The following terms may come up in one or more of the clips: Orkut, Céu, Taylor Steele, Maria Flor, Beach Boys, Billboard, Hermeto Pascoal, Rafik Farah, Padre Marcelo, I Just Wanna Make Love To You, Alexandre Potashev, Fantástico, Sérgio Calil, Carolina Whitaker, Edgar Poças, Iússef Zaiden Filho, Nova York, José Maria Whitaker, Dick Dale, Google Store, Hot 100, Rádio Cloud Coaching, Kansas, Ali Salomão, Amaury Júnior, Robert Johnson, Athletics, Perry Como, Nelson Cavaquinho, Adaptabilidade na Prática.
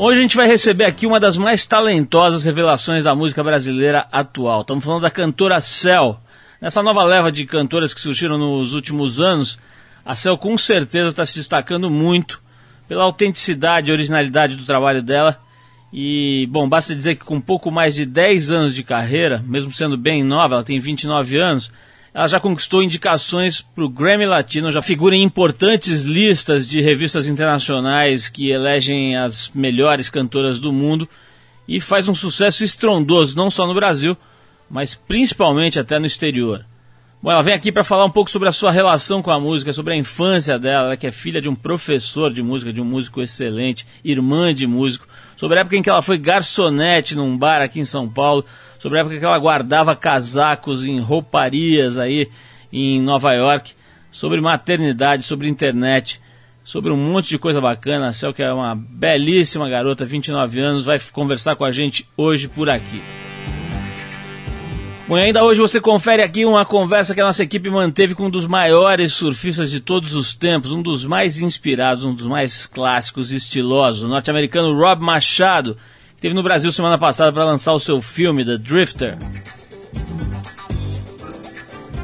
Hoje a gente vai receber aqui uma das mais talentosas revelações da música brasileira atual. Estamos falando da cantora Céu. Nessa nova leva de cantoras que surgiram nos últimos anos, a Céu com certeza está se destacando muito pela autenticidade e originalidade do trabalho dela. E, bom, basta dizer que com pouco mais de 10 anos de carreira, mesmo sendo bem nova, ela tem 29 anos, ela já conquistou indicações para o Grammy Latino, já figura em importantes listas de revistas internacionais que elegem as melhores cantoras do mundo e faz um sucesso estrondoso, não só no Brasil, mas principalmente até no exterior. Bom, ela vem aqui para falar um pouco sobre a sua relação com a música, sobre a infância dela, ela que é filha de um professor de música, de um músico excelente, irmã de músico, sobre a época em que ela foi garçonete num bar aqui em São Paulo, sobre a época em que ela guardava casacos em rouparias aí em Nova York, sobre maternidade, sobre internet, sobre um monte de coisa bacana. A Céu, que é uma belíssima garota, 29 anos, vai conversar com a gente hoje por aqui. Bom, e ainda hoje você confere aqui uma conversa que a nossa equipe manteve com um dos maiores surfistas de todos os tempos, um dos mais inspirados, um dos mais clássicos e estilosos, o norte-americano Rob Machado, que esteve no Brasil semana passada para lançar o seu filme, The Drifter.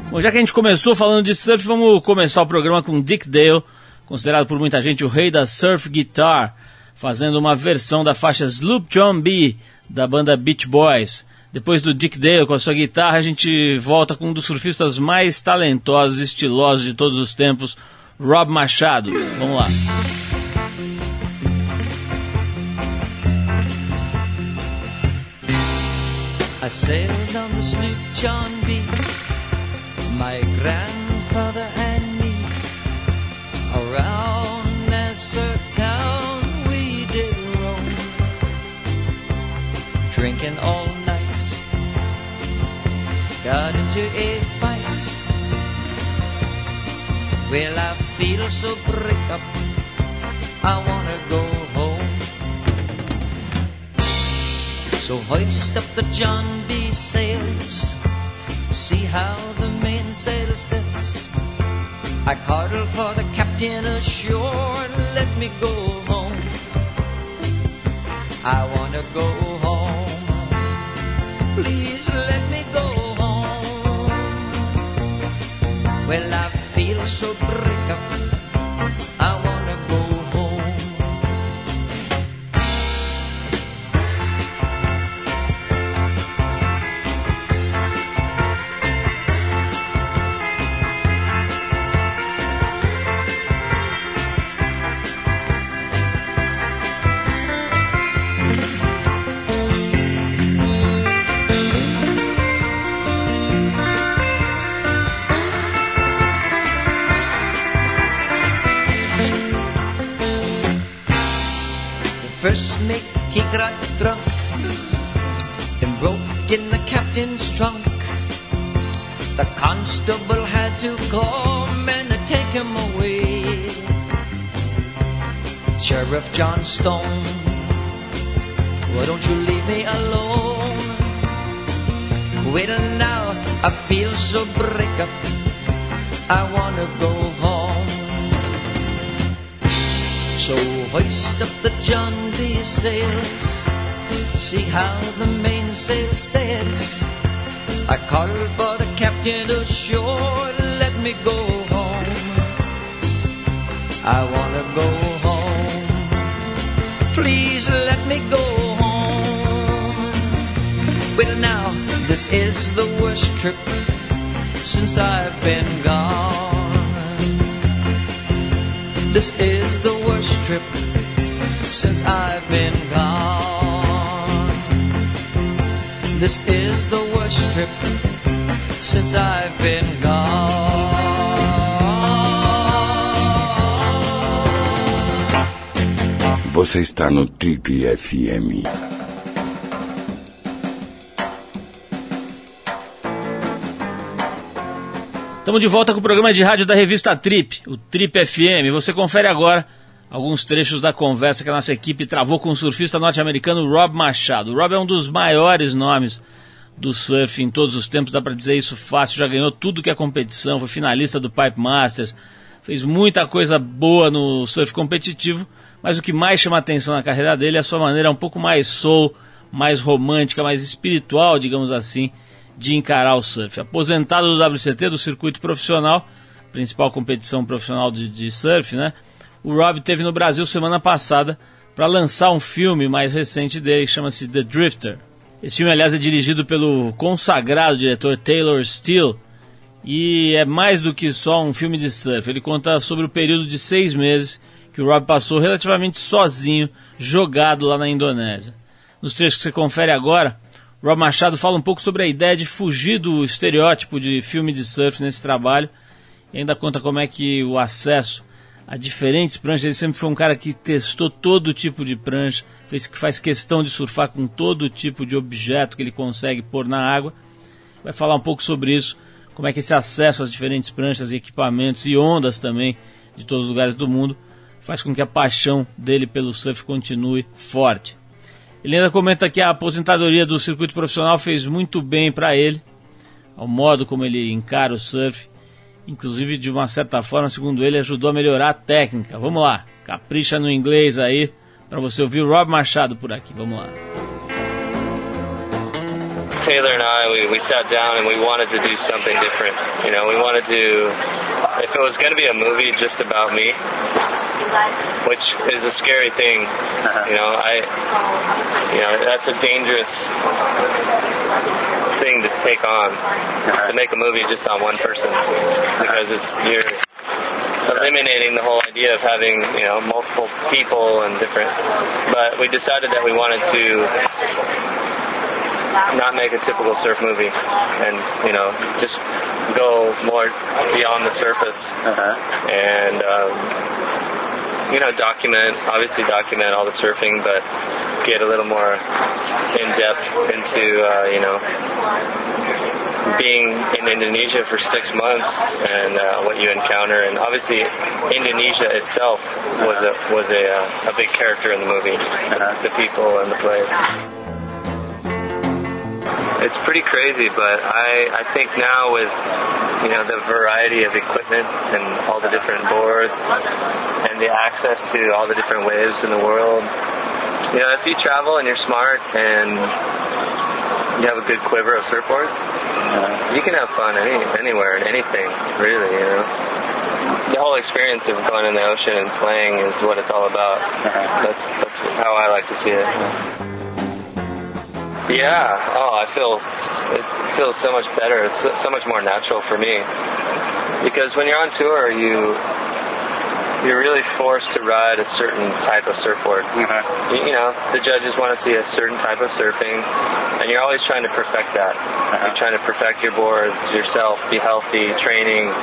Bom, já que a gente começou falando de surf, vamos começar o programa com Dick Dale, considerado por muita gente o rei da surf guitar, fazendo uma versão da faixa Sloop John B, da banda Beach Boys. Depois do Dick Dale com a sua guitarra, a gente volta com um dos surfistas mais talentosos e estilosos de todos os tempos, Rob Machado. Vamos lá. I sailed on the sloop John B, my grandfather and me, around Nassau town we did roam, drinking all night. Got into a fight. Well, I feel so brick up, I wanna go home. So hoist up the John B. sails, see how the mainsail sets. I cartle for the captain ashore, let me go home. I wanna go home, please let me go. Well, I feel so brick up, I wanna go home. First mate, he got drunk and broke in the captain's trunk. The constable had to come and take him away. Sheriff John Stone, why don't you leave me alone? Well now, I feel so break up, I wanna go home. So hoist up the John B. sails, see how the mainsail sails. I call for the captain ashore, let me go home. I wanna go home, please let me go home. Well now, this is the worst trip since I've been gone. This is the worst trip since I've been gone. This is the worst trip since I've been gone. Você está no Trip FM. Estamos de volta com o programa de rádio da revista Trip, o Trip FM. Você confere agora alguns trechos da conversa que a nossa equipe travou com o surfista norte-americano Rob Machado. O Rob é um dos maiores nomes do surf em todos os tempos, dá para dizer isso fácil. Já ganhou tudo que é competição, foi finalista do Pipe Masters, fez muita coisa boa no surf competitivo, mas o que mais chama atenção na carreira dele é a sua maneira um pouco mais soul, mais romântica, mais espiritual, digamos assim, de encarar o surf. Aposentado do WCT, do circuito profissional, principal competição profissional de surf, né? O Rob esteve no Brasil semana passada para lançar um filme mais recente dele, que chama-se The Drifter. Esse filme, aliás, é dirigido pelo consagrado diretor Taylor Steele, e é mais do que só um filme de surf. Ele conta sobre o período de 6 meses que o Rob passou relativamente sozinho, jogado lá na Indonésia. Nos trechos que você confere agora, Rob Machado fala um pouco sobre a ideia de fugir do estereótipo de filme de surf nesse trabalho, e ainda conta como é que o acesso a diferentes pranchas, ele sempre foi um cara que testou todo tipo de prancha, faz questão de surfar com todo tipo de objeto que ele consegue pôr na água. Vai falar um pouco sobre isso, como é que esse acesso às diferentes pranchas e equipamentos e ondas também de todos os lugares do mundo faz com que a paixão dele pelo surf continue forte. Ele ainda comenta que a aposentadoria do circuito profissional fez muito bem para ele, ao modo como ele encara o surf. Inclusive, de uma certa forma, segundo ele, ajudou a melhorar a técnica. Vamos lá, capricha no inglês aí, para você ouvir o Rob Machado por aqui. Vamos lá. Taylor and I, we sat down and we wanted to do something different. You know, we wanted to, if it was going to be a movie just about me, which is a scary thing, you know, that's a dangerous thing to take on, to make a movie just on one person, because you're eliminating the whole idea of having, you know, multiple people and different, but we decided that we wanted to not make a typical surf movie and, you know, just go more beyond the surface and, you know, document all the surfing, but get a little more in depth into, you know, being in Indonesia for 6 months and what you encounter. And obviously, Indonesia itself was a big character in the movie, the people and the place. It's pretty crazy, but I think now with, you know, the variety of equipment and all the different boards and the access to all the different waves in the world, you know, if you travel and you're smart and you have a good quiver of surfboards, you can have fun anywhere and anything, really, you know. The whole experience of going in the ocean and playing is what it's all about. That's how I like to see it. Yeah, oh, it feels so much better. It's so much more natural for me. Because when you're on tour, you're really forced to ride a certain type of surfboard. You know, the judges want to see a certain type of surfing, and you're always trying to perfect that. You're trying to perfect your boards, yourself, be healthy, training.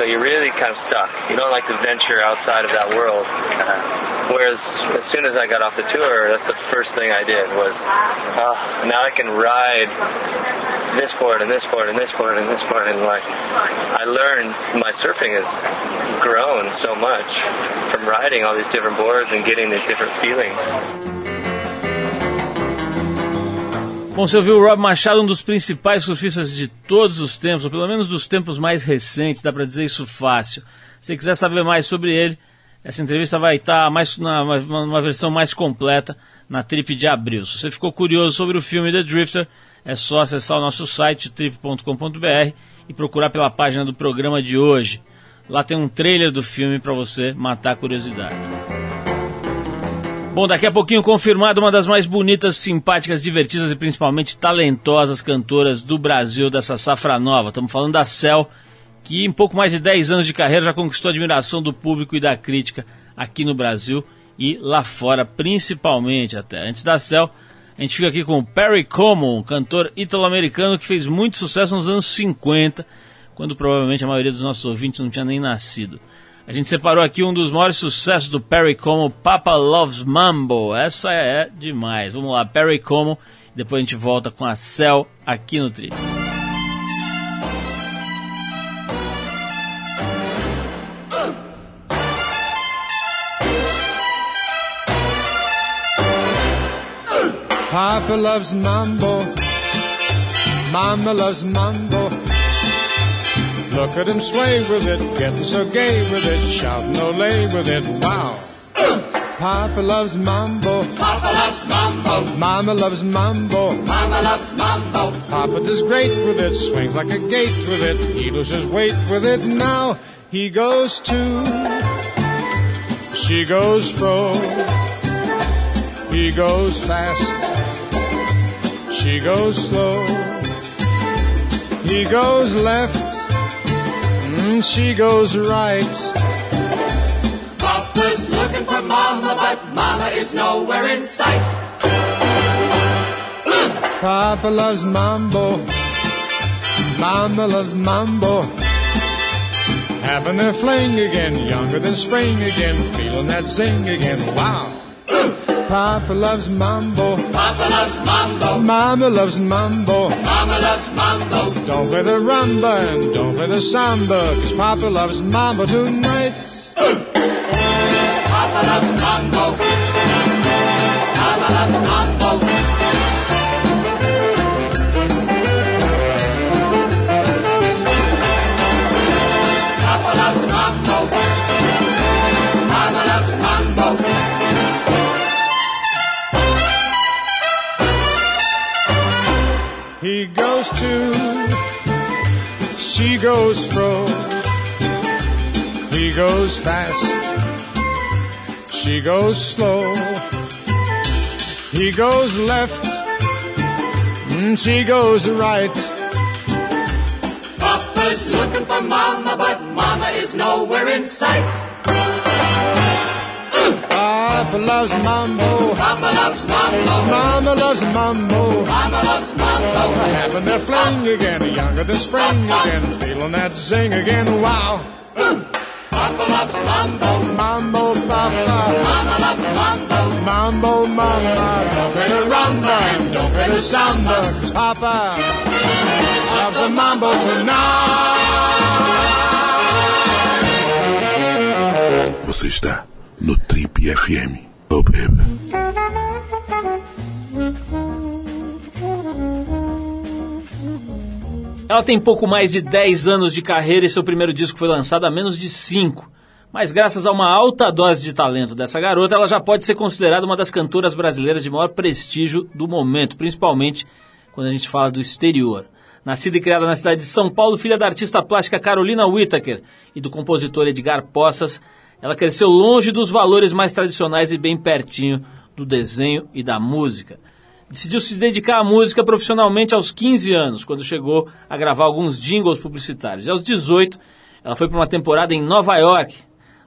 So you're really kind of stuck. You don't like to venture outside of that world. Whereas as soon as I got off the tour, that's the first thing I did was, now I can ride this board and this board and this board and this board. And like, I learned my surfing has grown so much from riding all these different boards and getting these different feelings. Bom, você ouviu o Rob Machado, um dos principais surfistas de todos os tempos, ou pelo menos dos tempos mais recentes, dá para dizer isso fácil. Se você quiser saber mais sobre ele, essa entrevista vai estar numa versão mais completa na Trip de abril. Se você ficou curioso sobre o filme The Drifter, é só acessar o nosso site, trip.com.br, e procurar pela página do programa de hoje. Lá tem um trailer do filme para você matar a curiosidade. Bom, daqui a pouquinho confirmado uma das mais bonitas, simpáticas, divertidas e principalmente talentosas cantoras do Brasil dessa safra nova. Estamos falando da Céu, que em pouco mais de 10 anos de carreira já conquistou a admiração do público e da crítica aqui no Brasil e lá fora, principalmente até. Antes da Céu, a gente fica aqui com o Perry Como, um cantor italo-americano que fez muito sucesso nos anos 50, quando provavelmente a maioria dos nossos ouvintes não tinha nem nascido. A gente separou aqui um dos maiores sucessos do Perry Como, Papa Loves Mambo. Essa é demais. Vamos lá, Perry Como, depois a gente volta com a Céu aqui no Trip. Papa loves mambo, mama loves mambo. Look at him sway with it, getting so gay with it, shouting olay with it, wow. Papa loves mambo. Papa loves mambo. Mama loves mambo. Mama loves mambo. Papa does great with it, swings like a gate with it. He loses weight with it, now he goes too. She goes fro. He goes fast. She goes slow. He goes left. She goes right. Papa's looking for Mama, but Mama is nowhere in sight. Papa loves mambo. Mama loves mambo. Having a fling again, younger than spring again, feeling that zing again, wow. Papa loves mambo. Papa loves mambo. Mama loves mambo. Mama loves mambo. Don't play the rumba and don't play the samba, 'cause Papa loves mambo tonight. Papa loves mambo. Mama loves mambo. Papa loves mambo. Mama loves mambo. He goes to, she goes fro. He goes fast. She goes slow. He goes left. She goes right. Papa's looking for Mama, but Mama is nowhere in sight. Papa loves mambo. Papa loves mambo. Mama loves mambo. Mama loves mambo. Having their fling again, younger than spring again, feeling that zing again, wow. Papa loves mambo. Mambo, papa. Mama loves mambo. Mambo, mama. Don't play the rumba and don't play the samba, 'cause Papa loves the mambo tonight. Você está no Trip FM. Oh, baby. Ela tem pouco mais de 10 anos de carreira e seu primeiro disco foi lançado há menos de 5. Mas graças a uma alta dose de talento dessa garota, ela já pode ser considerada uma das cantoras brasileiras de maior prestígio do momento, principalmente quando a gente fala do exterior. Nascida e criada na cidade de São Paulo, filha da artista plástica Carolina Whitaker e do compositor Edgar Poças, ela cresceu longe dos valores mais tradicionais e bem pertinho do desenho e da música. Decidiu se dedicar à música profissionalmente aos 15 anos, quando chegou a gravar alguns jingles publicitários. E aos 18, ela foi para uma temporada em Nova York.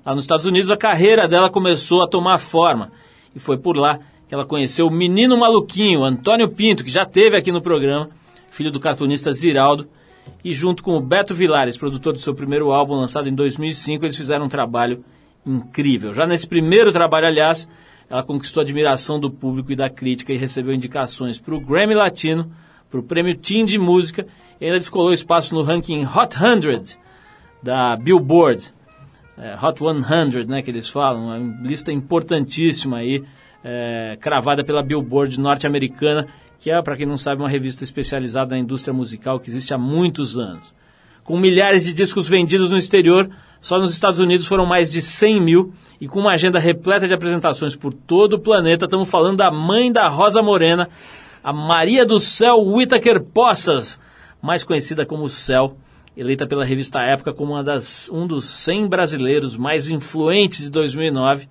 Lá nos Estados Unidos, a carreira dela começou a tomar forma. E foi por lá que ela conheceu o menino maluquinho, Antônio Pinto, que já esteve aqui no programa, filho do cartunista Ziraldo. E junto com o Beto Vilares, produtor do seu primeiro álbum, lançado em 2005, eles fizeram um trabalho incrível. Já nesse primeiro trabalho, aliás, ela conquistou a admiração do público e da crítica e recebeu indicações para o Grammy Latino, para o Prêmio Teen de Música, e ainda descolou espaço no ranking Hot 100 da Billboard, Hot 100, né, que eles falam, uma lista importantíssima aí, cravada pela Billboard norte-americana, que é, para quem não sabe, uma revista especializada na indústria musical que existe há muitos anos. Com milhares de discos vendidos no exterior, só nos Estados Unidos foram mais de 100 mil, e com uma agenda repleta de apresentações por todo o planeta, estamos falando da mãe da Rosa Morena, a Maria do Céu Whitaker Poças, mais conhecida como Céu, eleita pela revista Época como um dos 100 brasileiros mais influentes de 2009,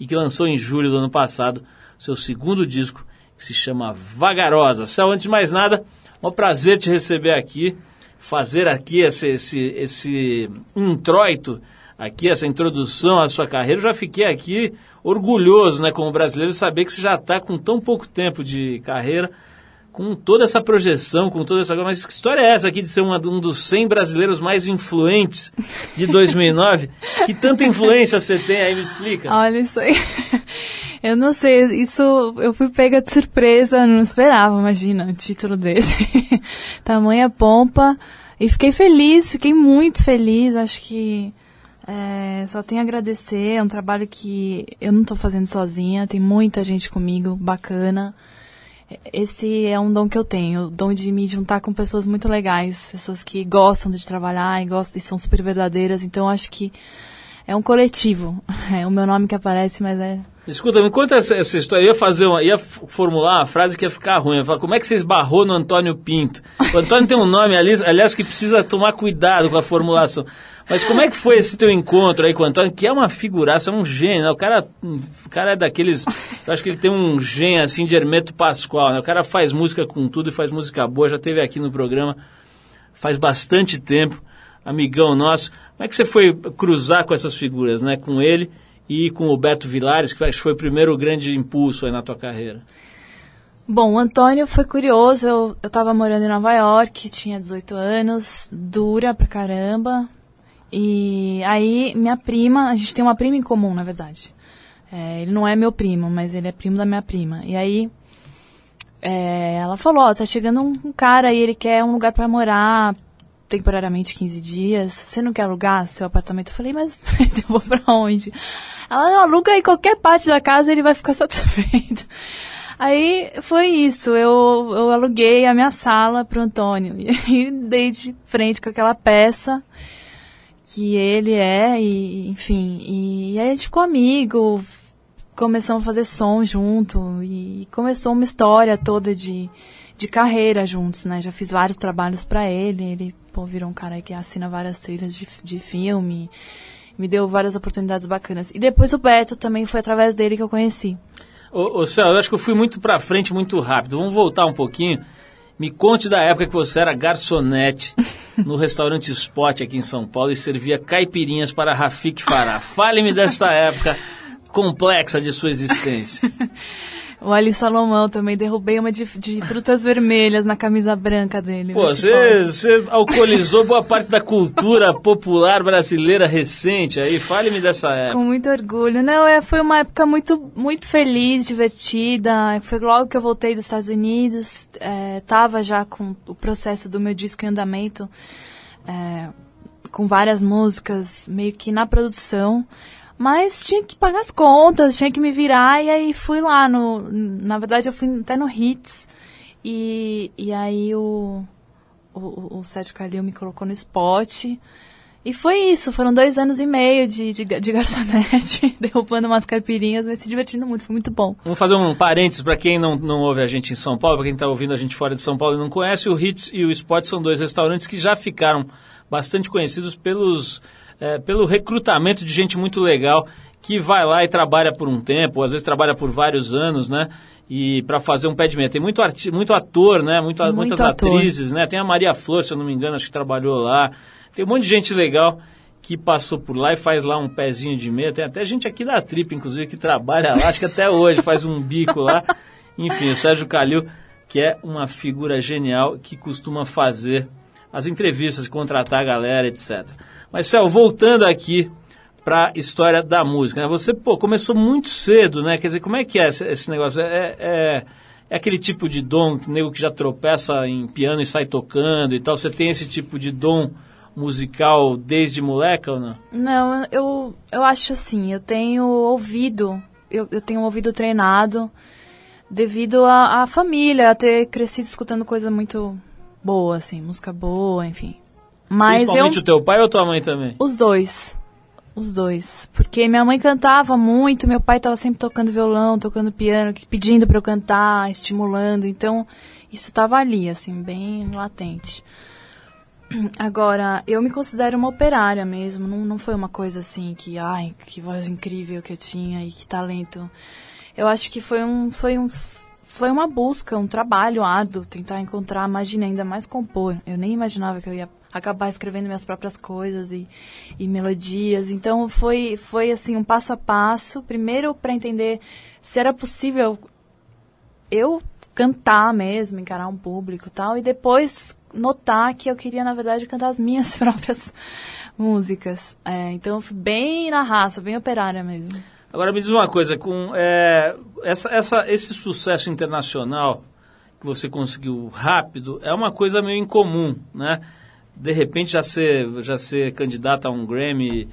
e que lançou em julho do ano passado seu segundo disco, que se chama Vagarosa. Céu, antes de mais nada, é um prazer te receber aqui, fazer aqui esse introito, aqui essa introdução à sua carreira. Eu já fiquei aqui orgulhoso, né, como brasileiro, saber que você já está com tão pouco tempo de carreira, com toda essa projeção, com toda essa... Mas que história é essa aqui de ser um dos 100 brasileiros mais influentes de 2009? Que tanta influência você tem aí, me explica. Olha isso aí. Eu não sei, isso eu fui pega de surpresa, não esperava, imagina, um título desse. Tamanha pompa. E fiquei feliz, fiquei muito feliz, acho que só tenho a agradecer. É um trabalho que eu não estou fazendo sozinha, tem muita gente comigo, bacana. Esse é um dom que eu tenho, o dom de me juntar com pessoas muito legais, pessoas que gostam de trabalhar e gostam e são super verdadeiras, então acho que é um coletivo. É o meu nome que aparece, mas é... Escuta, me conta essa história. Eu ia fazer ia formular uma frase que ia ficar ruim. Eu ia falar, como é que você esbarrou no Antônio Pinto? O Antônio tem um nome, aliás, que precisa tomar cuidado com a formulação. Mas como é que foi esse teu encontro aí com o Antônio, que é uma figuraça, é um gênio, né? O cara é daqueles... Eu acho que ele tem um gênio, assim, de Hermeto Pascoal, né? O cara faz música com tudo e faz música boa. Já esteve aqui no programa faz bastante tempo, amigão nosso. Como é que você foi cruzar com essas figuras, né? Com ele... E com o Beto Vilares, que foi o primeiro grande impulso aí na tua carreira? Bom, o Antônio foi curioso. Eu estava morando em Nova York, tinha 18 anos, dura pra caramba. E aí minha prima, a gente tem uma prima em comum, na verdade. Ele não é meu primo, mas ele é primo da minha prima. E aí ela falou, tá chegando um cara e ele quer um lugar pra morar, temporariamente 15 dias, você não quer alugar seu apartamento? Eu falei, mas eu vou pra onde? Ela, não, aluga em qualquer parte da casa, ele vai ficar satisfeito. Aí foi isso, eu aluguei a minha sala pro Antônio, e aí dei de frente com aquela peça que ele é, e enfim, e aí a gente ficou amigo, começamos a fazer som junto, e começou uma história toda de carreira juntos, né? Já fiz vários trabalhos pra ele virou um cara que assina várias trilhas de filme, me deu várias oportunidades bacanas. E depois o Beto também foi através dele que eu conheci. Ô Céu, eu acho que eu fui muito pra frente, muito rápido. Vamos voltar um pouquinho. Me conte da época que você era garçonete no restaurante Spot aqui em São Paulo e servia caipirinhas para Rafik Farah. Fale-me dessa época complexa de sua existência. O Ali Salomão também, derrubei uma de frutas vermelhas na camisa branca dele. Pô, você alcoolizou boa parte da cultura popular brasileira recente aí, fale-me dessa época. Com muito orgulho. Não, foi uma época muito, muito feliz, divertida, foi logo que eu voltei dos Estados Unidos, tava já com o processo do meu disco em andamento, com várias músicas, meio que na produção. Mas tinha que pagar as contas, tinha que me virar, e aí fui lá, na verdade eu fui até no Hits, e aí o Sérgio Calil me colocou no Spot, e foi isso, foram 2 anos e meio de garçonete, derrubando umas caipirinhas, mas se divertindo muito, foi muito bom. Vamos fazer um parênteses para quem não ouve a gente em São Paulo, para quem está ouvindo a gente fora de São Paulo e não conhece, o Hits e o Spot são 2 restaurantes que já ficaram bastante conhecidos pelo recrutamento de gente muito legal que vai lá e trabalha por um tempo, ou às vezes trabalha por vários anos, né? E para fazer um pé de meia. Tem muito ator, né? Muitas atrizes, né? Tem a Maria Flor, se eu não me engano, acho que trabalhou lá. Tem um monte de gente legal que passou por lá e faz lá um pezinho de meia. Tem até gente aqui da Trip, inclusive, que trabalha lá, acho que até hoje faz um bico lá. Enfim, o Sérgio Calil, que é uma figura genial, que costuma fazer as entrevistas, contratar a galera, etc. Mas, Céu, voltando aqui para a história da música, né? Você começou muito cedo, né? Quer dizer, como é que é esse negócio? É aquele tipo de dom, nego que já tropeça em piano e sai tocando e tal? Você tem esse tipo de dom musical desde moleca ou não? Não, eu acho assim, eu tenho ouvido, eu tenho um ouvido treinado devido à família, a ter crescido escutando coisa muito boa, assim, música boa, enfim. Mas principalmente o teu pai ou tua mãe também? Os dois. Porque minha mãe cantava muito, meu pai estava sempre tocando violão, tocando piano, pedindo para eu cantar, estimulando. Então, isso estava ali, assim, bem latente. Agora, eu me considero uma operária mesmo. Não foi uma coisa assim que, ai, que voz incrível que eu tinha e que talento. Eu acho que foi uma busca, um trabalho árduo, tentar encontrar, imagina, ainda mais compor. Eu nem imaginava que eu ia acabar escrevendo minhas próprias coisas e melodias. Então, foi assim, um passo a passo. Primeiro, para entender se era possível eu cantar mesmo, encarar um público e tal. E depois, notar que eu queria, na verdade, cantar as minhas próprias músicas. Então, eu fui bem na raça, bem operária mesmo. Agora, me diz uma coisa, com esse sucesso internacional que você conseguiu rápido é uma coisa meio incomum, né? De repente, já ser candidata a um Grammy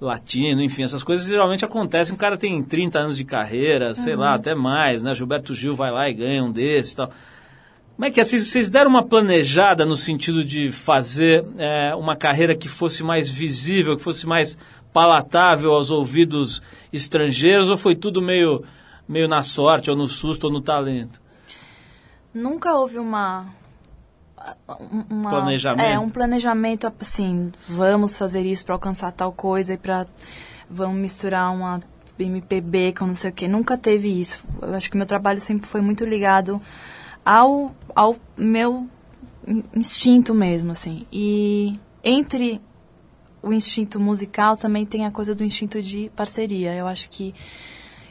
Latino, enfim, essas coisas geralmente acontecem. O cara tem 30 anos de carreira, sei lá, até mais, né? Gilberto Gil vai lá e ganha um desse e tal. Como é que é? Vocês deram uma planejada no sentido de fazer uma carreira que fosse mais visível, que fosse mais palatável aos ouvidos estrangeiros, ou foi tudo meio na sorte, ou no susto, ou no talento? Nunca houve planejamento. É, um planejamento assim, vamos fazer isso para alcançar tal coisa e vamos misturar uma MPB com não sei o quê. Nunca teve isso. Eu acho que meu trabalho sempre foi muito ligado ao meu instinto mesmo, assim. E entre o instinto musical também tem a coisa do instinto de parceria. Eu acho que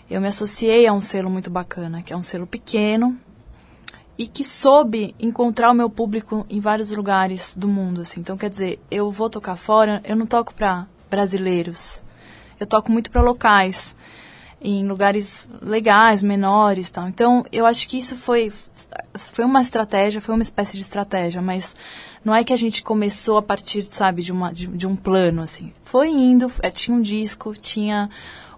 eu me associei a um selo muito bacana, que é um selo pequeno e que soube encontrar o meu público em vários lugares do mundo, assim. Então, quer dizer, eu vou tocar fora, eu não toco para brasileiros. Eu toco muito para locais, em lugares legais, menores, tal. Então, eu acho que isso foi uma estratégia, foi uma espécie de estratégia, mas não é que a gente começou a partir, sabe, de um plano, assim. Foi indo, tinha um disco, tinha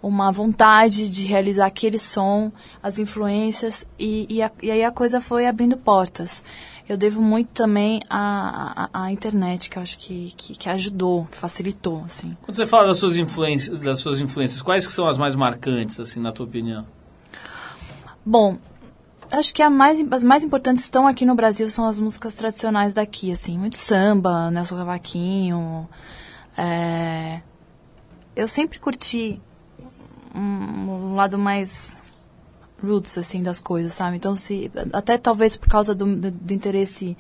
uma vontade de realizar aquele som, as influências, e aí a coisa foi abrindo portas. Eu devo muito também à internet, que eu acho que ajudou, que facilitou, assim. Quando você fala das suas influências, quais que são as mais marcantes, assim, na tua opinião? Bom, acho que as mais importantes estão aqui no Brasil, são as músicas tradicionais daqui, assim. Muito samba, Nelson Cavaquinho. Eu sempre curti um lado mais roots, assim, das coisas, sabe? Então, até talvez por causa do interesse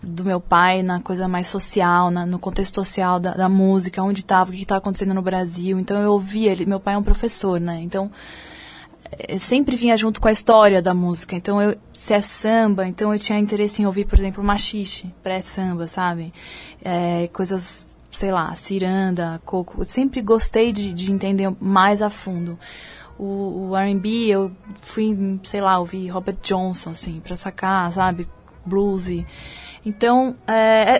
do meu pai na coisa mais social, no contexto social da música, onde estava, o que estava acontecendo no Brasil. Então, eu ouvia ele. Meu pai é um professor, né? Então, sempre vinha junto com a história da música. Então, se é samba, então eu tinha interesse em ouvir, por exemplo, machixe, pré-samba, sabe? Coisas, sei lá, ciranda, coco. Eu sempre gostei de entender mais a fundo. O R&B, eu fui, sei lá, ouvir Robert Johnson, assim, pra sacar, sabe? Blues. Então,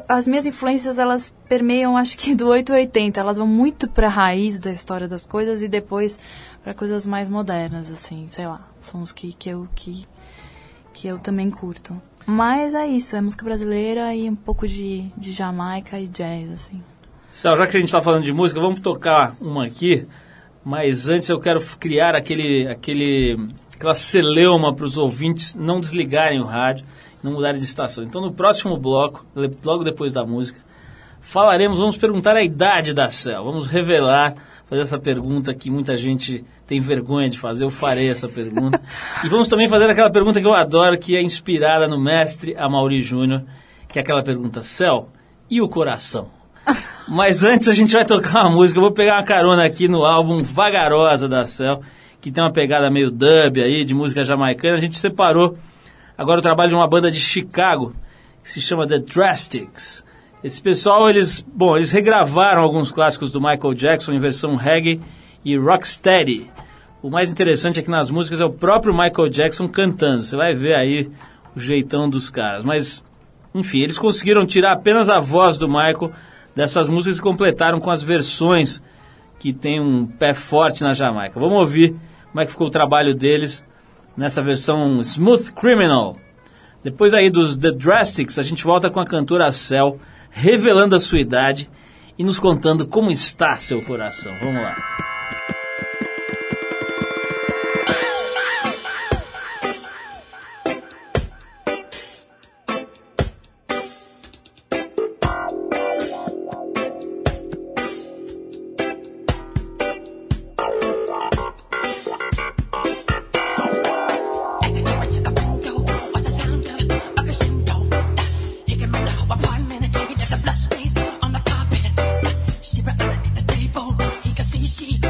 as minhas influências, elas permeiam, acho que, do 8 ao 80. Elas vão muito pra raiz da história das coisas e depois pra coisas mais modernas, assim, sei lá. São os que eu também curto. Mas é isso, é música brasileira e um pouco de Jamaica e jazz, assim. Céu, já que a gente tá falando de música, vamos tocar uma aqui. Mas antes eu quero criar aquela celeuma para os ouvintes não desligarem o rádio, não mudarem de estação. Então, no próximo bloco, logo depois da música, vamos perguntar a idade da Céu. Vamos revelar, fazer essa pergunta que muita gente tem vergonha de fazer. Eu farei essa pergunta. E vamos também fazer aquela pergunta que eu adoro, que é inspirada no mestre Amaury Júnior, que é aquela pergunta: Céu, e o coração? Mas antes a gente vai tocar uma música. Eu vou pegar uma carona aqui no álbum Vagarosa da Céu, que tem uma pegada meio dub aí, de música jamaicana. A gente separou agora o trabalho de uma banda de Chicago que se chama The Drastics. Esse pessoal, eles regravaram alguns clássicos do Michael Jackson em versão reggae e rocksteady. O mais interessante aqui nas músicas é o próprio Michael Jackson cantando. Você vai ver aí o jeitão dos caras. Mas, enfim, eles conseguiram tirar apenas a voz do Michael dessas músicas e completaram com as versões que tem um pé forte na Jamaica. Vamos ouvir como é que ficou o trabalho deles nessa versão Smooth Criminal. Depois aí dos The Drastics, a gente volta com a cantora Céu, revelando a sua idade e nos contando como está seu coração. Vamos lá. She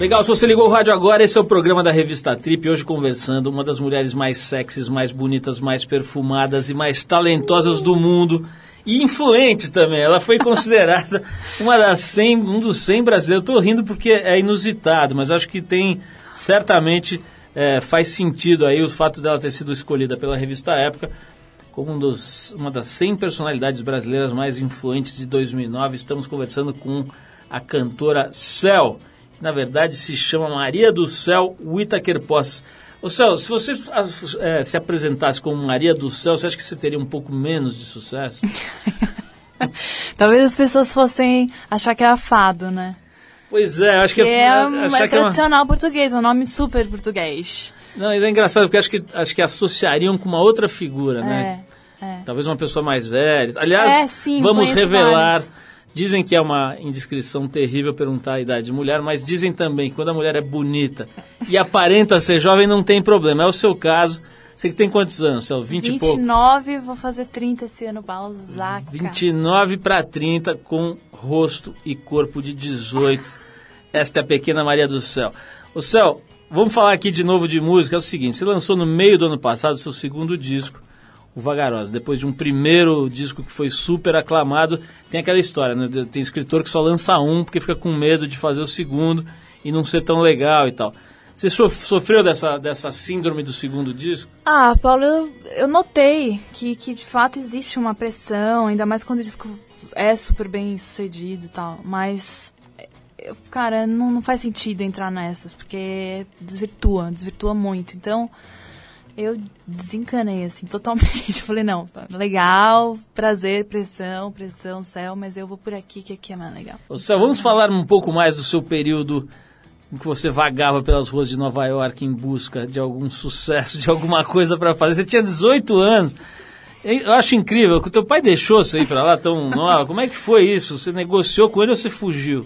Legal, se você ligou o rádio agora, esse é o programa da Revista Trip. Hoje conversando uma das mulheres mais sexys, mais bonitas, mais perfumadas e mais talentosas do mundo. E influente também. Ela foi considerada uma das 100, um dos 100 brasileiros. Eu tô rindo porque é inusitado, mas acho que tem, certamente, faz sentido aí o fato dela ter sido escolhida pela revista Época como uma das 100 personalidades brasileiras mais influentes de 2009. Estamos conversando com a cantora Céu, que na verdade se chama Maria do Céu Whitaker Poças. Ô Céu, se você se apresentasse como Maria do Céu, você acha que você teria um pouco menos de sucesso? Talvez as pessoas fossem achar que era fado, né? Pois é, acho que é tradicional português, um nome super português. Não, é engraçado, porque acho que associariam com uma outra figura, né? Talvez uma pessoa mais velha. Aliás, sim, vamos revelar... Vários. Dizem que é uma indiscrição terrível perguntar a idade de mulher, mas dizem também que quando a mulher é bonita e aparenta ser jovem, não tem problema. É o seu caso. Você que tem quantos anos, Céu? 20 e pouco? 29, vou fazer 30 esse ano, Balzac. 29 para 30, com rosto e corpo de 18. Esta é a pequena Maria do Céu. Ô Céu, vamos falar aqui de novo de música. É o seguinte, você lançou no meio do ano passado o seu segundo disco, o Vagarosa, depois de um primeiro disco que foi super aclamado. Tem aquela história, né? Tem escritor que só lança um porque fica com medo de fazer o segundo e não ser tão legal e tal. Você sofreu dessa síndrome do segundo disco? Ah, Paulo, eu notei que de fato existe uma pressão, ainda mais quando o disco é super bem sucedido e tal, mas... Cara, não faz sentido entrar nessas, porque desvirtua muito, então... Eu desencanei, assim, totalmente. Eu falei, não, legal, prazer, pressão, Céu, mas eu vou por aqui, que aqui é mais legal. Ô, Céu, vamos falar um pouco mais do seu período em que você vagava pelas ruas de Nova York em busca de algum sucesso, de alguma coisa para fazer. Você tinha 18 anos. Eu acho incrível, o teu pai deixou você ir para lá tão nova. Como é que foi isso? Você negociou com ele ou você fugiu?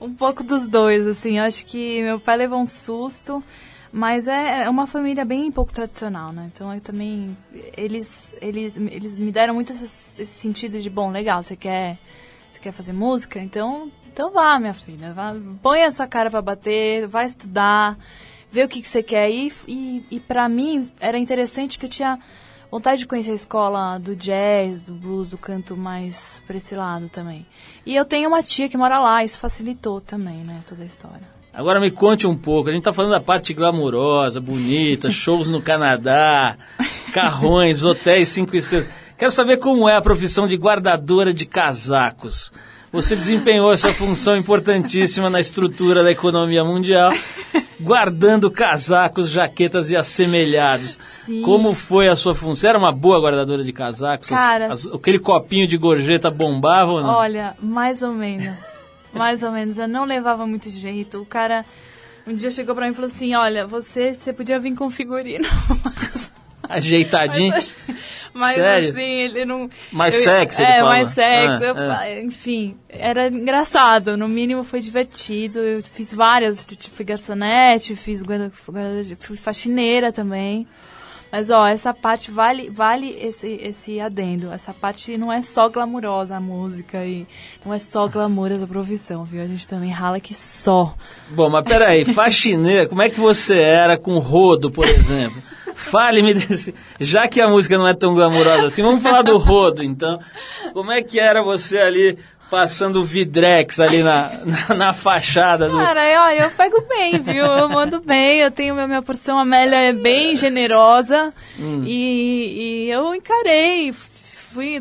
Um pouco dos dois, assim. Eu acho que meu pai levou um susto. Mas é uma família bem pouco tradicional, né? Então, eu também... Eles me deram muito esse sentido de, bom, legal, você quer fazer música? Então vá, minha filha. Vá, põe essa cara pra bater, vai estudar, vê o que você quer. E pra mim, era interessante que eu tinha vontade de conhecer a escola do jazz, do blues, do canto mais pra esse lado também. E eu tenho uma tia que mora lá, isso facilitou também, né? Toda a história. Agora me conte um pouco, a gente tá falando da parte glamourosa, bonita, shows no Canadá, carrões, hotéis 5 estrelas. Quero saber como é a profissão de guardadora de casacos. Você desempenhou essa função importantíssima na estrutura da economia mundial, guardando casacos, jaquetas e assemelhados. Sim. Como foi a sua função? Você era uma boa guardadora de casacos? Cara, aquele copinho de gorjeta bombava ou não? Olha, mais ou menos... Mais ou menos, eu não levava muito jeito. O cara um dia chegou pra mim e falou assim, olha, você podia vir com figurino. Mas... Ajeitadinho? Mas sério? Assim, ele não... Mais sexy, ele fala. Mais sexy. Enfim, era engraçado. No mínimo foi divertido. Eu fiz várias, fui garçonete, fui faxineira também. Mas, ó, essa parte vale esse adendo. Essa parte não é só glamurosa a música e não é só glamour essa profissão, viu? A gente também rala que só. Bom, mas peraí, faxineira, como é que você era com rodo, por exemplo? Fale-me desse... Já que a música não é tão glamurosa assim, vamos falar do rodo, então. Como é que era você ali... Passando o Vidrex ali na fachada do... Cara, eu pego bem, viu? Eu mando bem, eu tenho minha porção, a Amélia é bem generosa. E eu encarei. Fui,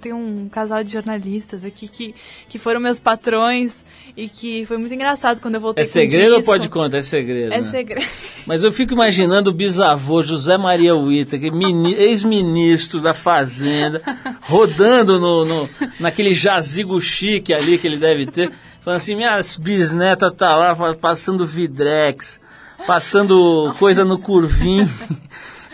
tem um casal de jornalistas aqui que foram meus patrões e que foi muito engraçado quando eu voltei com o disco. É segredo ou pode contar? É segredo. É, né? Segredo. Mas eu fico imaginando o bisavô José Maria Whitaker, ex-ministro da Fazenda, rodando naquele jazigo chique ali que ele deve ter, falando assim, minhas bisnetas tá lá passando Vidrex, passando coisa no curvinho...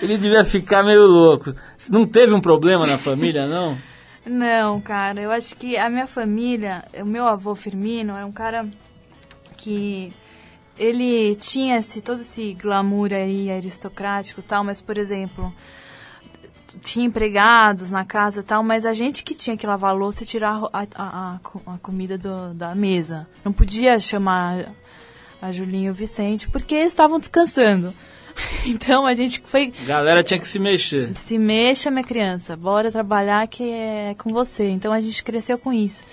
Ele devia ficar meio louco. Não teve um problema na família, não? Não, cara. Eu acho que a minha família... O meu avô Firmino é um cara que... Ele tinha todo esse glamour aí aristocrático e tal, mas, por exemplo... tinha empregados na casa e tal, mas a gente que tinha que lavar a louça e tirar a comida da mesa. Não podia chamar a Julinha e o Vicente, porque eles estavam descansando. Então a gente foi... Galera tinha que se mexer. Se mexa, minha criança, bora trabalhar que é com você. Então a gente cresceu com isso.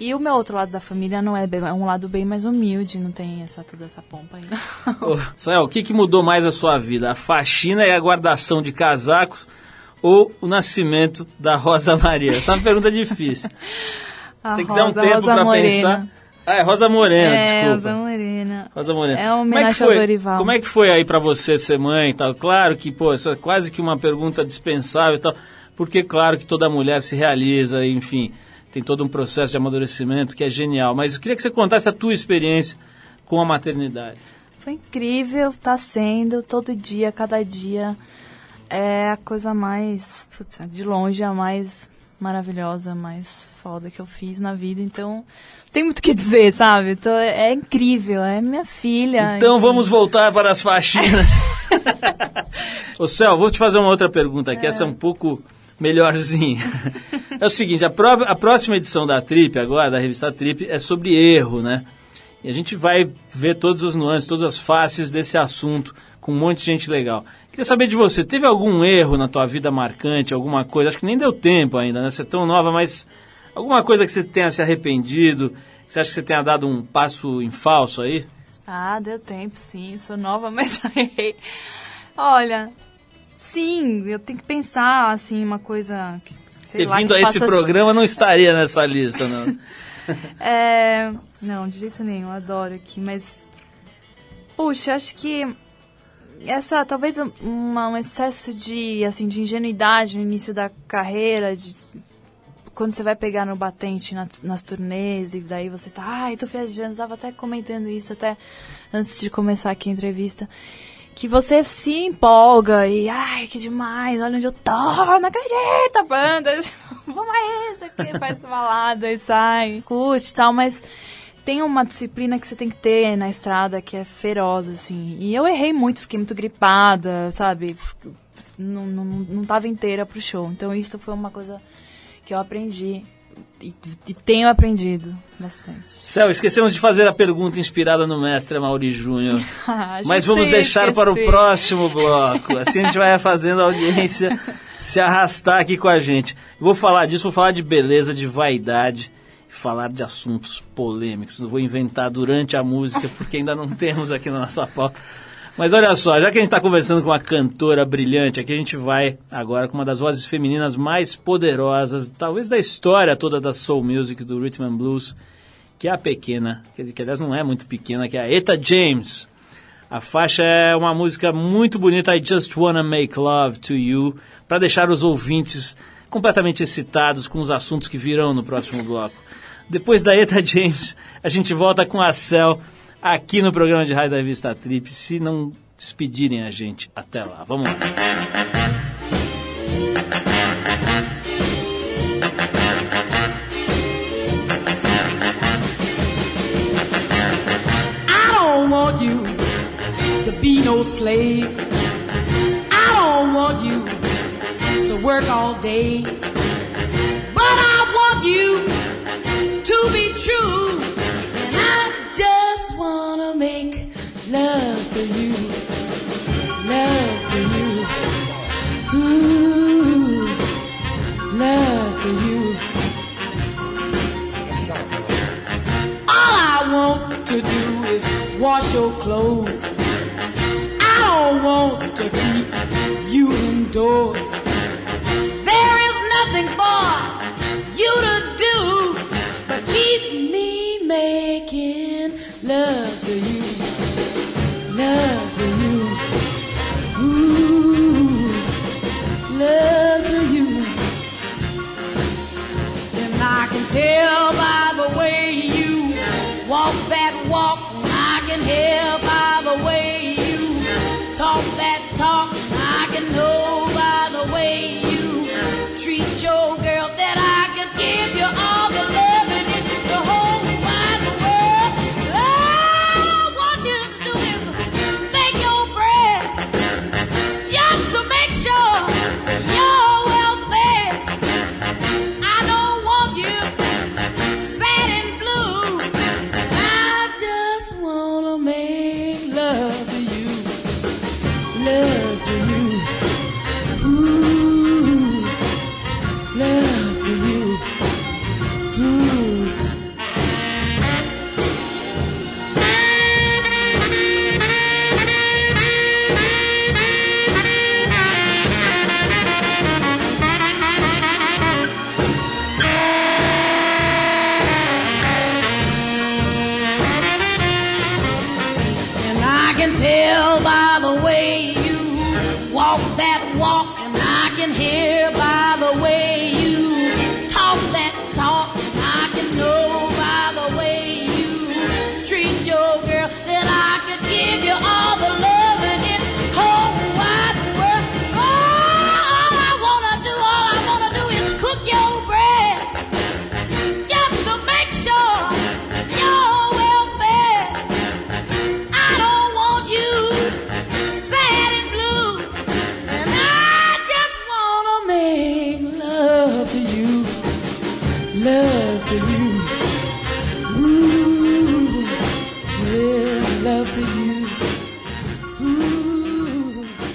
E o meu outro lado da família não é bem, é um lado bem mais humilde, não tem toda essa pompa aí, não. Sael, o que mudou mais a sua vida? A faxina e a guardação de casacos ou o nascimento da Rosa Maria? Essa é uma pergunta difícil. Se quiser um tempo para pensar... Ah, é Rosa Morena, desculpa. Rosa Morena. Rosa Morena. É uma homenagem ao Dorival. Como é que foi aí pra você ser mãe e tal? Claro que, pô, isso é quase que uma pergunta dispensável e tal, porque claro que toda mulher se realiza, enfim, tem todo um processo de amadurecimento que é genial. Mas eu queria que você contasse a tua experiência com a maternidade. Foi incrível, tá sendo, todo dia, cada dia. É a coisa mais, putz, de longe, a mais... maravilhosa, mais foda que eu fiz na vida, então tem muito o que dizer, sabe? Então, é incrível, é minha filha. Então vamos voltar para as faxinas. Ô Céu, vou te fazer uma outra pergunta aqui, essa é um pouco melhorzinha. É o seguinte, a próxima edição da Trip agora, da revista Trip, é sobre erro, né? E a gente vai ver todas as nuances, todas as faces desse assunto, com um monte de gente legal. Queria saber de você, teve algum erro na tua vida marcante, alguma coisa? Acho que nem deu tempo ainda, né? Você é tão nova, mas alguma coisa que você tenha se arrependido, que você acha que você tenha dado um passo em falso aí? Ah, deu tempo, sim. Sou nova, mas errei. Olha, sim, eu tenho que pensar, assim, uma coisa... Sei lá, vindo a esse programa não estaria nessa lista, não. Não, de jeito nenhum, eu adoro aqui, mas... Puxa, acho que... talvez um excesso de ingenuidade no início da carreira, quando você vai pegar no batente nas turnês, e daí você tá, tô viajando, estava até comentando isso até antes de começar aqui a entrevista, que você se empolga e, que demais, olha onde eu tô, não acredito, banda, vamos a isso aqui, faz balada e sai, curte e tal, mas... Tem uma disciplina que você tem que ter na estrada que é feroz, assim. E eu errei muito, fiquei muito gripada, sabe? Não tava inteira pro show. Então isso foi uma coisa que eu aprendi e tenho aprendido bastante. Céu, esquecemos de fazer a pergunta inspirada no mestre Mauri Júnior. Mas vamos deixar para o próximo bloco. Assim a gente vai fazendo a audiência se arrastar aqui com a gente. Eu vou falar disso, vou falar de beleza, de vaidade. Falar de assuntos polêmicos. Não vou inventar durante a música, porque ainda não temos aqui na nossa pauta. Mas olha só, já que a gente está conversando com uma cantora brilhante, aqui a gente vai agora com uma das vozes femininas mais poderosas, talvez da história toda da soul music, do rhythm and blues, que é a pequena, que aliás não é muito pequena, que é a Etta James. A faixa é uma música muito bonita, I Just Wanna Make Love To You, para deixar os ouvintes completamente excitados com os assuntos que virão no próximo bloco. Depois da Etta James, a gente volta com a Céu aqui no programa de rádio da revista Trip. Se não despedirem a gente, até lá. Vamos lá. I don't want you to be no slave. I don't want you to work all day. But I want you to be true, and I just wanna make love to you, ooh, love to you. All I want to do is wash your clothes. I don't want to keep you indoors. There is nothing for you to do. Keep me making love to you, ooh, love to you. And I can tell by the way you walk that walk, I can hear by the way you talk that talk, I can know by the way you treat your girl that I can give you all the love. Yo! love to you. Ooh.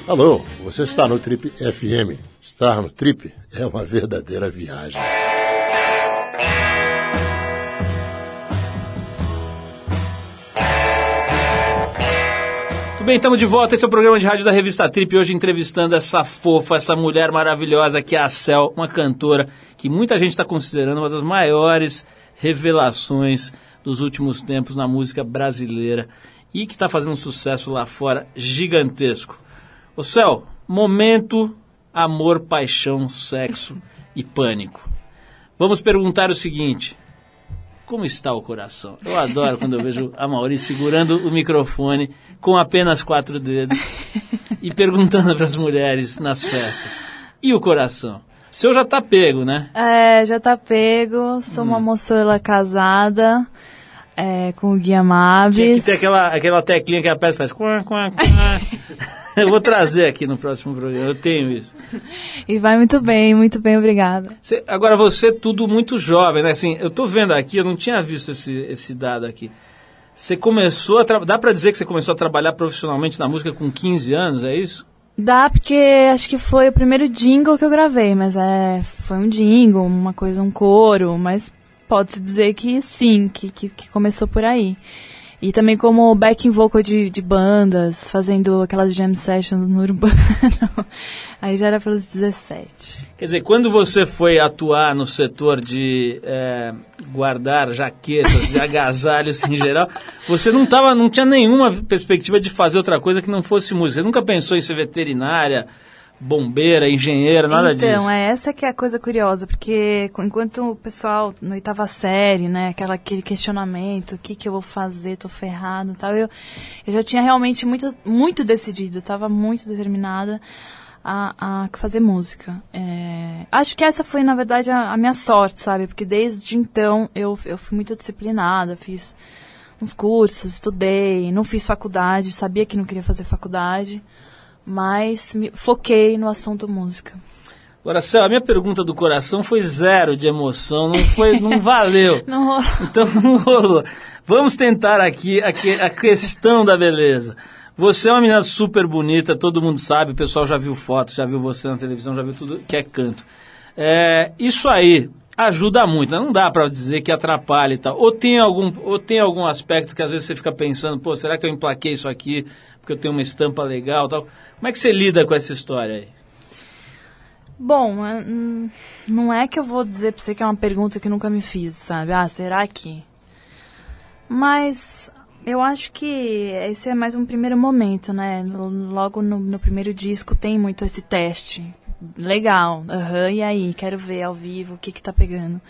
Alô, você está no Trip FM. Estar no Trip é uma verdadeira viagem. Tudo bem, estamos de volta. Esse é o programa de rádio da revista Trip. Hoje entrevistando essa fofa, essa mulher maravilhosa que é a Céu, uma cantora que muita gente está considerando uma das maiores revelações dos últimos tempos na música brasileira e que está fazendo um sucesso lá fora gigantesco. Ô Céu, momento, amor, paixão, sexo e pânico. Vamos perguntar o seguinte, como está o coração? Eu adoro quando eu vejo a Mauri segurando o microfone com apenas 4 dedos e perguntando para as mulheres nas festas. E o coração? O senhor já tá pego, né? É, já tá pego, sou uma moçoila casada... É, com o Guia Mabes. Tinha que ter aquela teclinha que a peça faz... Quá, quá, quá. Eu vou trazer aqui no próximo programa, eu tenho isso. E vai muito bem, obrigada. Agora, você tudo muito jovem, né? Assim, eu tô vendo aqui, eu não tinha visto esse dado aqui. Você começou a... Dá pra dizer que você começou a trabalhar profissionalmente na música com 15 anos, é isso? Dá, porque acho que foi o primeiro jingle que eu gravei, mas foi um jingle, uma coisa, um coro, mas... Pode-se dizer que sim, que começou por aí. E também como backing vocal de bandas, fazendo aquelas jam sessions no urbano. Aí já era pelos 17. Quer dizer, quando você foi atuar no setor de guardar jaquetas e agasalhos em geral, você não tinha nenhuma perspectiva de fazer outra coisa que não fosse música. Você nunca pensou em ser veterinária? Bombeira, engenheira, nada disso. Então, essa que é a coisa curiosa, porque enquanto o pessoal na 8ª série, né, aquele questionamento, o que eu vou fazer, tô ferrada e tal, eu já tinha realmente muito, muito decidido, estava muito determinada a fazer música. Acho que essa foi, na verdade, a minha sorte, sabe, porque desde então eu fui muito disciplinada, fiz uns cursos, estudei, não fiz faculdade, sabia que não queria fazer faculdade, mas me foquei no assunto música. Agora, Céu, a minha pergunta do coração foi zero de emoção, não valeu. Não rolou. Então, não rolou. Vamos tentar aqui a questão da beleza. Você é uma menina super bonita, todo mundo sabe, o pessoal já viu fotos, já viu você na televisão, já viu tudo que é canto. Isso aí ajuda muito, né? Não dá pra dizer que atrapalha e tal. Ou tem algum aspecto que às vezes você fica pensando, pô, será que eu emplaquei isso aqui? Porque eu tenho uma estampa legal e tal. Como é que você lida com essa história aí? Bom, não é que eu vou dizer pra você que é uma pergunta que eu nunca me fiz, sabe? Ah, será que... Mas eu acho que esse é mais um primeiro momento, né? Logo no primeiro disco tem muito esse teste. Legal, e aí? Quero ver ao vivo o que tá pegando.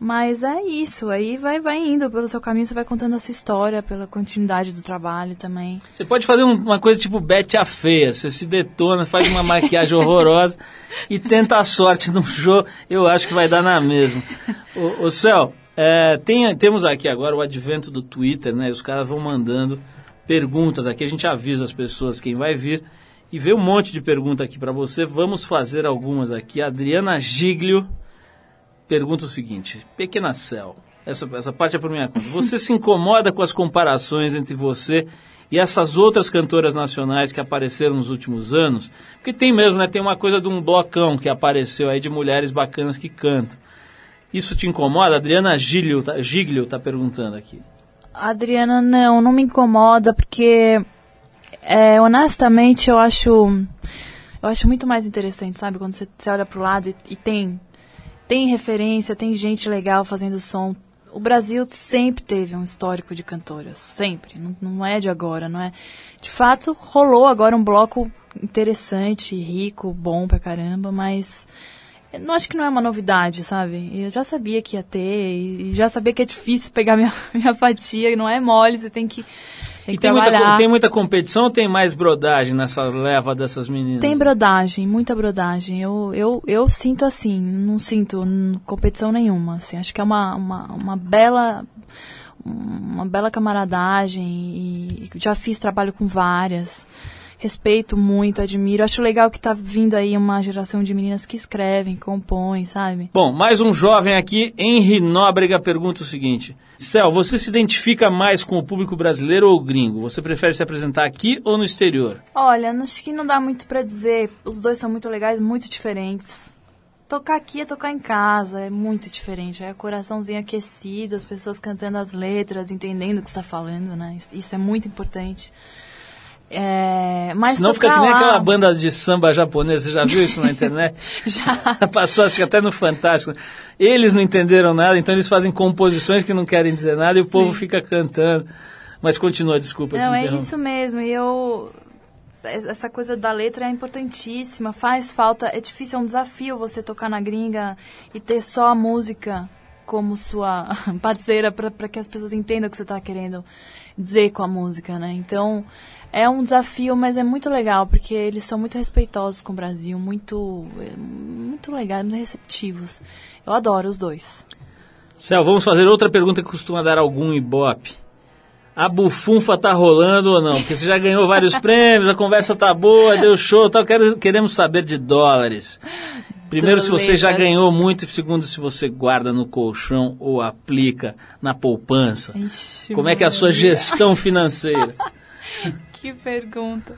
Mas é isso, aí vai indo pelo seu caminho, você vai contando a sua história, pela continuidade do trabalho também. Você pode fazer uma coisa tipo Betty a Feia, você se detona, faz uma maquiagem horrorosa e tenta a sorte num show, eu acho que vai dar na mesma. Ô Céu, temos aqui agora o advento do Twitter, né? Os caras vão mandando perguntas aqui, a gente avisa as pessoas quem vai vir e vê um monte de pergunta aqui pra você, vamos fazer algumas aqui. Adriana Giglio pergunta o seguinte, pequena Céu, essa parte é por minha conta, você se incomoda com as comparações entre você e essas outras cantoras nacionais que apareceram nos últimos anos, porque tem mesmo, né, tem uma coisa de um blocão que apareceu aí de mulheres bacanas que cantam. Isso te incomoda? Adriana Giglio tá perguntando aqui. Adriana, não me incomoda, porque honestamente eu acho muito mais interessante, sabe? Quando você olha pro lado e tem referência, tem gente legal fazendo som. O Brasil sempre teve um histórico de cantoras, sempre, não é de agora, não é? De fato, rolou agora um bloco interessante, rico, bom pra caramba, mas eu não acho que não é uma novidade, sabe? Eu já sabia que ia ter, e já sabia que é difícil pegar minha fatia, não é mole, você tem que... E tem muita competição ou tem mais brodagem nessa leva dessas meninas? Tem brodagem, muita brodagem. Eu sinto assim, não sinto competição nenhuma. Assim, acho que é uma bela camaradagem e já fiz trabalho com várias. Respeito muito, admiro. Acho legal que tá vindo aí uma geração de meninas que escrevem, compõem, sabe? Bom, mais um jovem aqui, Henry Nóbrega, pergunta o seguinte. Céu, você se identifica mais com o público brasileiro ou gringo? Você prefere se apresentar aqui ou no exterior? Olha, acho que não dá muito pra dizer. Os dois são muito legais, muito diferentes. Tocar aqui é tocar em casa, é muito diferente. É o coraçãozinho aquecido, as pessoas cantando as letras, entendendo o que você tá falando, né? Isso é muito importante. Mas não fica que nem aquela banda de samba japonesa, você já viu isso na internet? Já. Passou, acho que até no Fantástico. Eles não entenderam nada, então eles fazem composições que não querem dizer nada e o povo fica cantando. Mas continua, desculpa. Não, é isso mesmo. E essa coisa da letra é importantíssima, faz falta, é difícil, é um desafio você tocar na gringa e ter só a música como sua parceira para que as pessoas entendam o que você está querendo dizer com a música, né? Então... é um desafio, mas é muito legal, porque eles são muito respeitosos com o Brasil, muito legais, muito receptivos. Eu adoro os dois. Céu, vamos fazer outra pergunta que costuma dar algum ibope. A bufunfa tá rolando ou não? Porque você já ganhou vários prêmios, a conversa tá boa, deu show, tal. Queremos saber de dólares. Primeiro, se você já ganhou muito, e segundo, se você guarda no colchão ou aplica na poupança. Ixi, como é que é a sua gestão financeira? Que pergunta.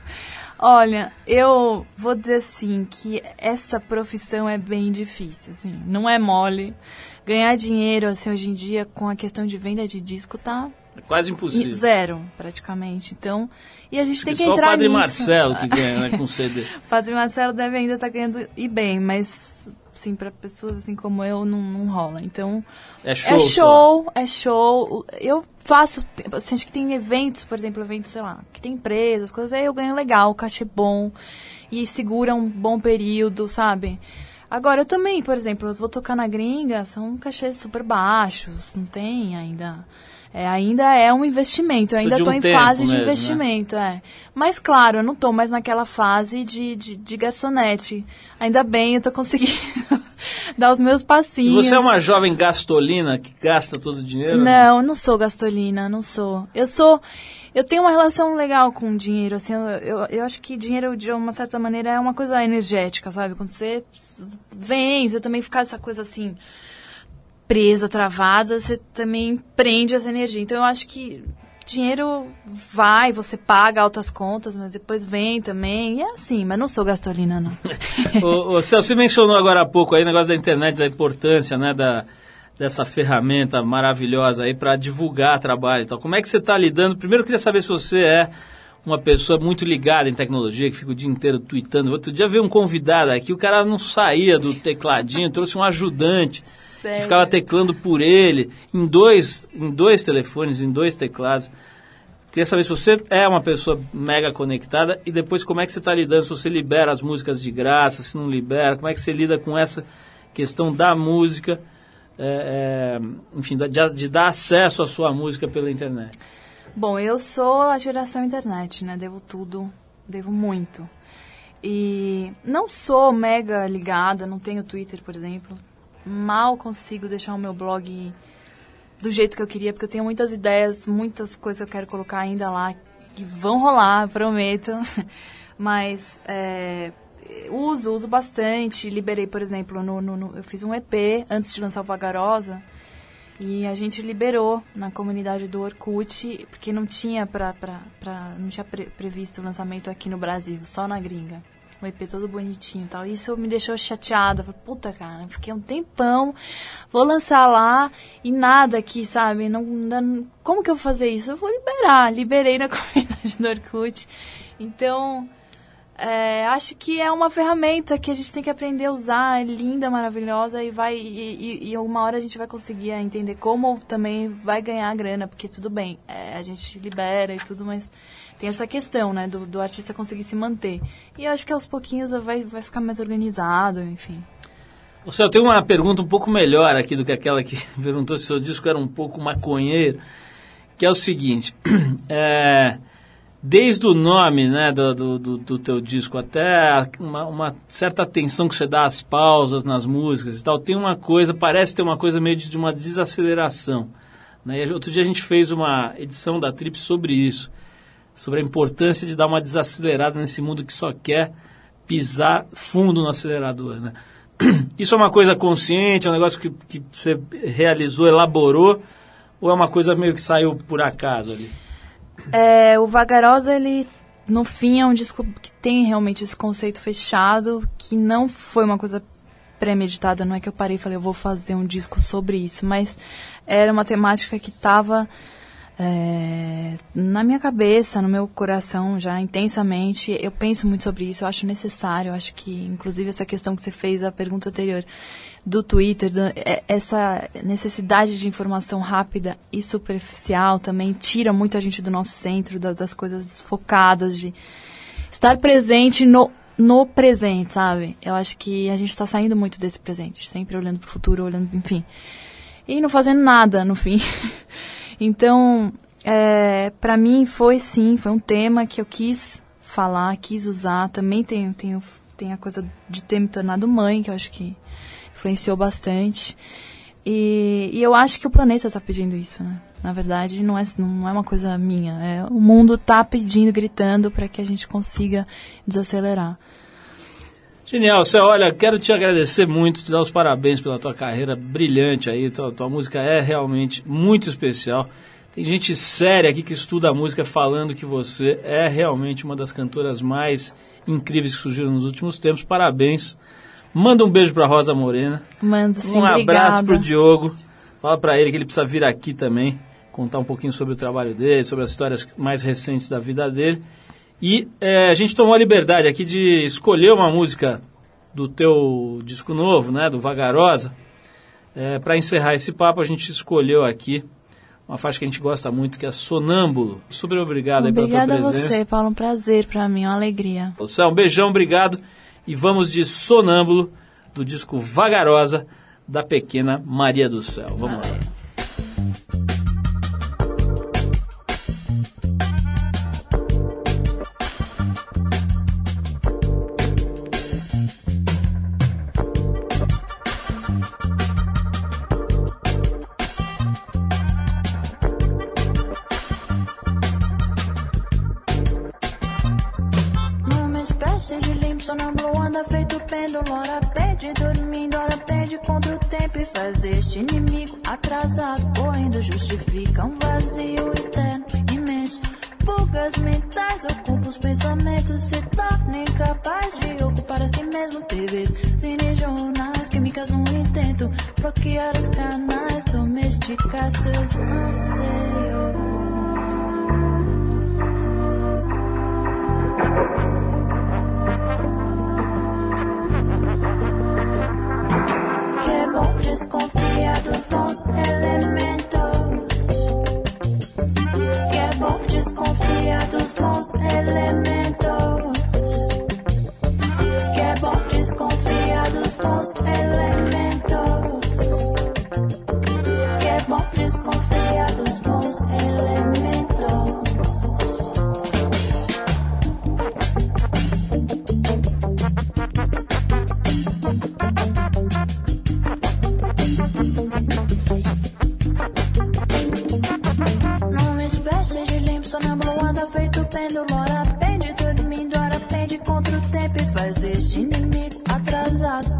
Olha, eu vou dizer assim, que essa profissão é bem difícil, assim, não é mole. Ganhar dinheiro, assim, hoje em dia, com a questão de venda de disco, tá... é quase impossível. Zero, praticamente. Então, e a gente acho tem que entrar nisso. Só o Padre Marcelo que ganha, né, com CD. O Padre Marcelo deve ainda estar ganhando e bem, mas... assim, para pessoas assim como eu, não rola. Então, é show. Eu faço, assim, acho que tem eventos, por exemplo, eventos, sei lá, que tem empresas, coisas, aí eu ganho legal, cachê bom, e segura um bom período, sabe? Agora, eu também, por exemplo, eu vou tocar na gringa, são cachês super baixos, não tem ainda... ainda é um investimento, eu ainda estou em fase mesmo, de investimento, né? Mas, claro, eu não estou mais naquela fase de garçonete. Ainda bem, eu estou conseguindo dar os meus passinhos. E você é uma jovem gastolina que gasta todo o dinheiro? Não, eu não sou gastolina, não sou. Eu tenho uma relação legal com o dinheiro, assim, eu acho que dinheiro, de uma certa maneira, é uma coisa energética, sabe? Quando você vem, você também fica essa coisa assim... presa, travada, você também prende as energias. Então, eu acho que dinheiro vai, você paga altas contas, mas depois vem também. E é assim, mas não sou gastolina, não. O Celso, você mencionou agora há pouco aí o negócio da internet, da importância, né, dessa ferramenta maravilhosa aí para divulgar trabalho e tal. Como é que você está lidando? Primeiro, eu queria saber se você é uma pessoa muito ligada em tecnologia, que fica o dia inteiro tweetando. Outro dia veio um convidado aqui, o cara não saía do tecladinho, trouxe um ajudante. Sério? Que ficava teclando por ele, em dois telefones, em dois teclados. Queria saber se você é uma pessoa mega conectada e depois como é que você está lidando, se você libera as músicas de graça, se não libera, como é que você lida com essa questão da música, enfim, de dar acesso à sua música pela internet. Bom, eu sou a geração internet, né? Devo tudo, devo muito. E não sou mega ligada, não tenho Twitter, por exemplo. Mal consigo deixar o meu blog do jeito que eu queria, porque eu tenho muitas ideias, muitas coisas que eu quero colocar ainda lá, que vão rolar, prometo. Mas uso bastante. Liberei, por exemplo, eu fiz um EP antes de lançar o Vagarosa. E a gente liberou na comunidade do Orkut, porque não tinha previsto o lançamento aqui no Brasil, só na gringa. O EP todo bonitinho e tal. E isso me deixou chateada. Falei, puta, cara, fiquei um tempão, vou lançar lá e nada aqui, sabe? Não, como que eu vou fazer isso? Eu vou liberar. Liberei na comunidade do Orkut. Então, acho que é uma ferramenta que a gente tem que aprender a usar. É linda, maravilhosa e uma hora a gente vai conseguir entender como também vai ganhar a grana, porque tudo bem, a gente libera e tudo, mas... Tem essa questão, né, do artista conseguir se manter. E eu acho que aos pouquinhos vai ficar mais organizado, enfim. O Céu, eu tenho uma pergunta um pouco melhor aqui do que aquela que perguntou se o seu disco era um pouco maconheiro, que é o seguinte, desde o nome, né, do teu disco até uma certa atenção que você dá às pausas nas músicas e tal, tem uma coisa, parece ter uma coisa meio de uma desaceleração, né? Outro dia a gente fez uma edição da Trip sobre isso, sobre a importância de dar uma desacelerada nesse mundo que só quer pisar fundo no acelerador, né? Isso é uma coisa consciente, é um negócio que você realizou, elaborou, ou é uma coisa meio que saiu por acaso ali? O Vagarosa, ele, no fim, é um disco que tem realmente esse conceito fechado, que não foi uma coisa premeditada, não é que eu parei e falei, eu vou fazer um disco sobre isso, mas era uma temática que estava... na minha cabeça, no meu coração já intensamente, eu penso muito sobre isso, eu acho necessário, eu acho que inclusive essa questão que você fez, a pergunta anterior do Twitter, essa necessidade de informação rápida e superficial também tira muito a gente do nosso centro, das coisas focadas, de estar presente no presente, sabe? Eu acho que a gente está saindo muito desse presente, sempre olhando para o futuro, olhando, enfim, e não fazendo nada no fim. Então, pra mim foi um tema que eu quis falar, quis usar. Também tem a coisa de ter me tornado mãe, que eu acho que influenciou bastante. E eu acho que o planeta tá pedindo isso, né? Na verdade, não é uma coisa minha. O mundo tá pedindo, gritando, para que a gente consiga desacelerar. Genial, Céu, olha, quero te agradecer muito, te dar os parabéns pela tua carreira brilhante aí, tua música é realmente muito especial, tem gente séria aqui que estuda a música falando que você é realmente uma das cantoras mais incríveis que surgiram nos últimos tempos, parabéns, manda um beijo pra Rosa Morena, manda sim, um abraço pro Diogo, fala pra ele que ele precisa vir aqui também, contar um pouquinho sobre o trabalho dele, sobre as histórias mais recentes da vida dele. E a gente tomou a liberdade aqui de escolher uma música do teu disco novo, né, do Vagarosa. Para encerrar esse papo, a gente escolheu aqui uma faixa que a gente gosta muito, que é Sonâmbulo. Super obrigado aí pela tua presença. Obrigada a você, Paulo. Um prazer para mim, uma alegria. Céu, um beijão, obrigado. E vamos de Sonâmbulo, do disco Vagarosa, da pequena Maria do Céu. Vamos lá. Faz deste inimigo atrasado, correndo justifica um vazio eterno, imenso. Fugas mentais ocupam os pensamentos, se torna incapaz de ocupar a si mesmo. TVs, cine, jornais, químicas, intento bloquear os canais, domesticar seus anseios. Desconfia dos bons elementos. Que é bom desconfiar dos bons elementos. Que é bom desconfiar dos bons elementos. Que é bom desconfiar dos bons elementos.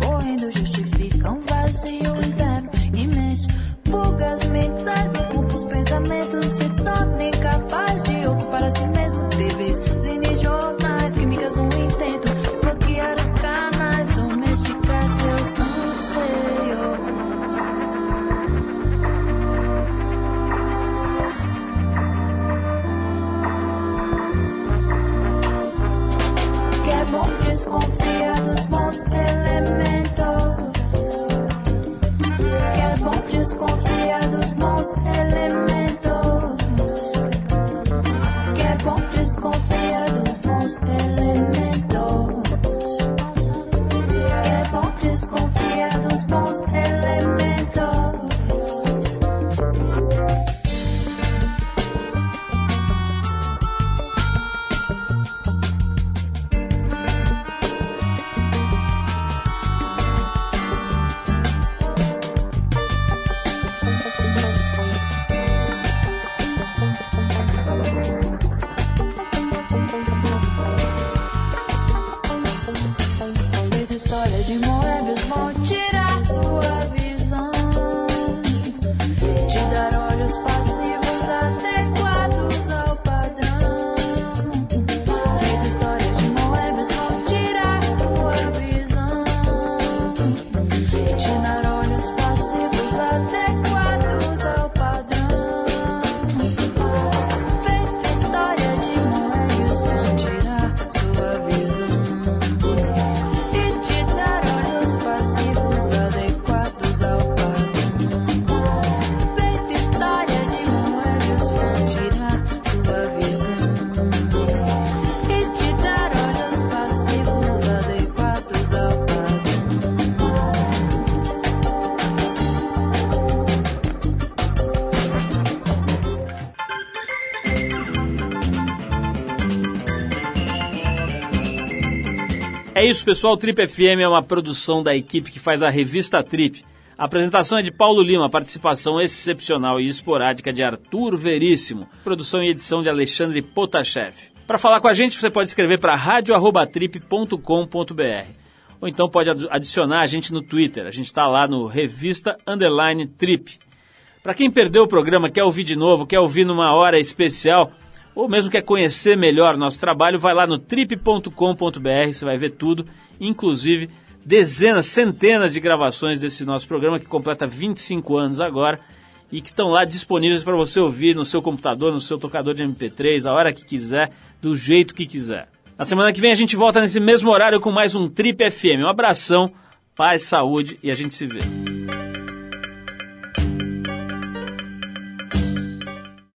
Correndo justifica um vazio interno imenso. Fugas desconfia dos bons elementos. Que é bom desconfiar dos bons elementos. Que é bom desconfiar dos bons elementos. De moébios vão tirar sua visão, te dar olhos passivos adequados ao padrão. Feita história de moébios vão tirar sua visão, te dar olhos passivos adequados ao padrão. Feita história de moébios vão tirar sua visão. É isso, pessoal. Trip FM é uma produção da equipe que faz a revista Trip. A apresentação é de Paulo Lima, participação excepcional e esporádica de Arthur Veríssimo, produção e edição de Alexandre Potashev. Para falar com a gente, você pode escrever para radio@trip.com.br ou então pode adicionar a gente no Twitter. A gente está lá no revista_trip. Para quem perdeu o programa, quer ouvir de novo, quer ouvir numa hora especial, ou mesmo quer conhecer melhor nosso trabalho, vai lá no trip.com.br, você vai ver tudo, inclusive dezenas, centenas de gravações desse nosso programa, que completa 25 anos agora, e que estão lá disponíveis para você ouvir no seu computador, no seu tocador de MP3, a hora que quiser, do jeito que quiser. Na semana que vem a gente volta nesse mesmo horário com mais um Trip FM. Um abração, paz, saúde e a gente se vê.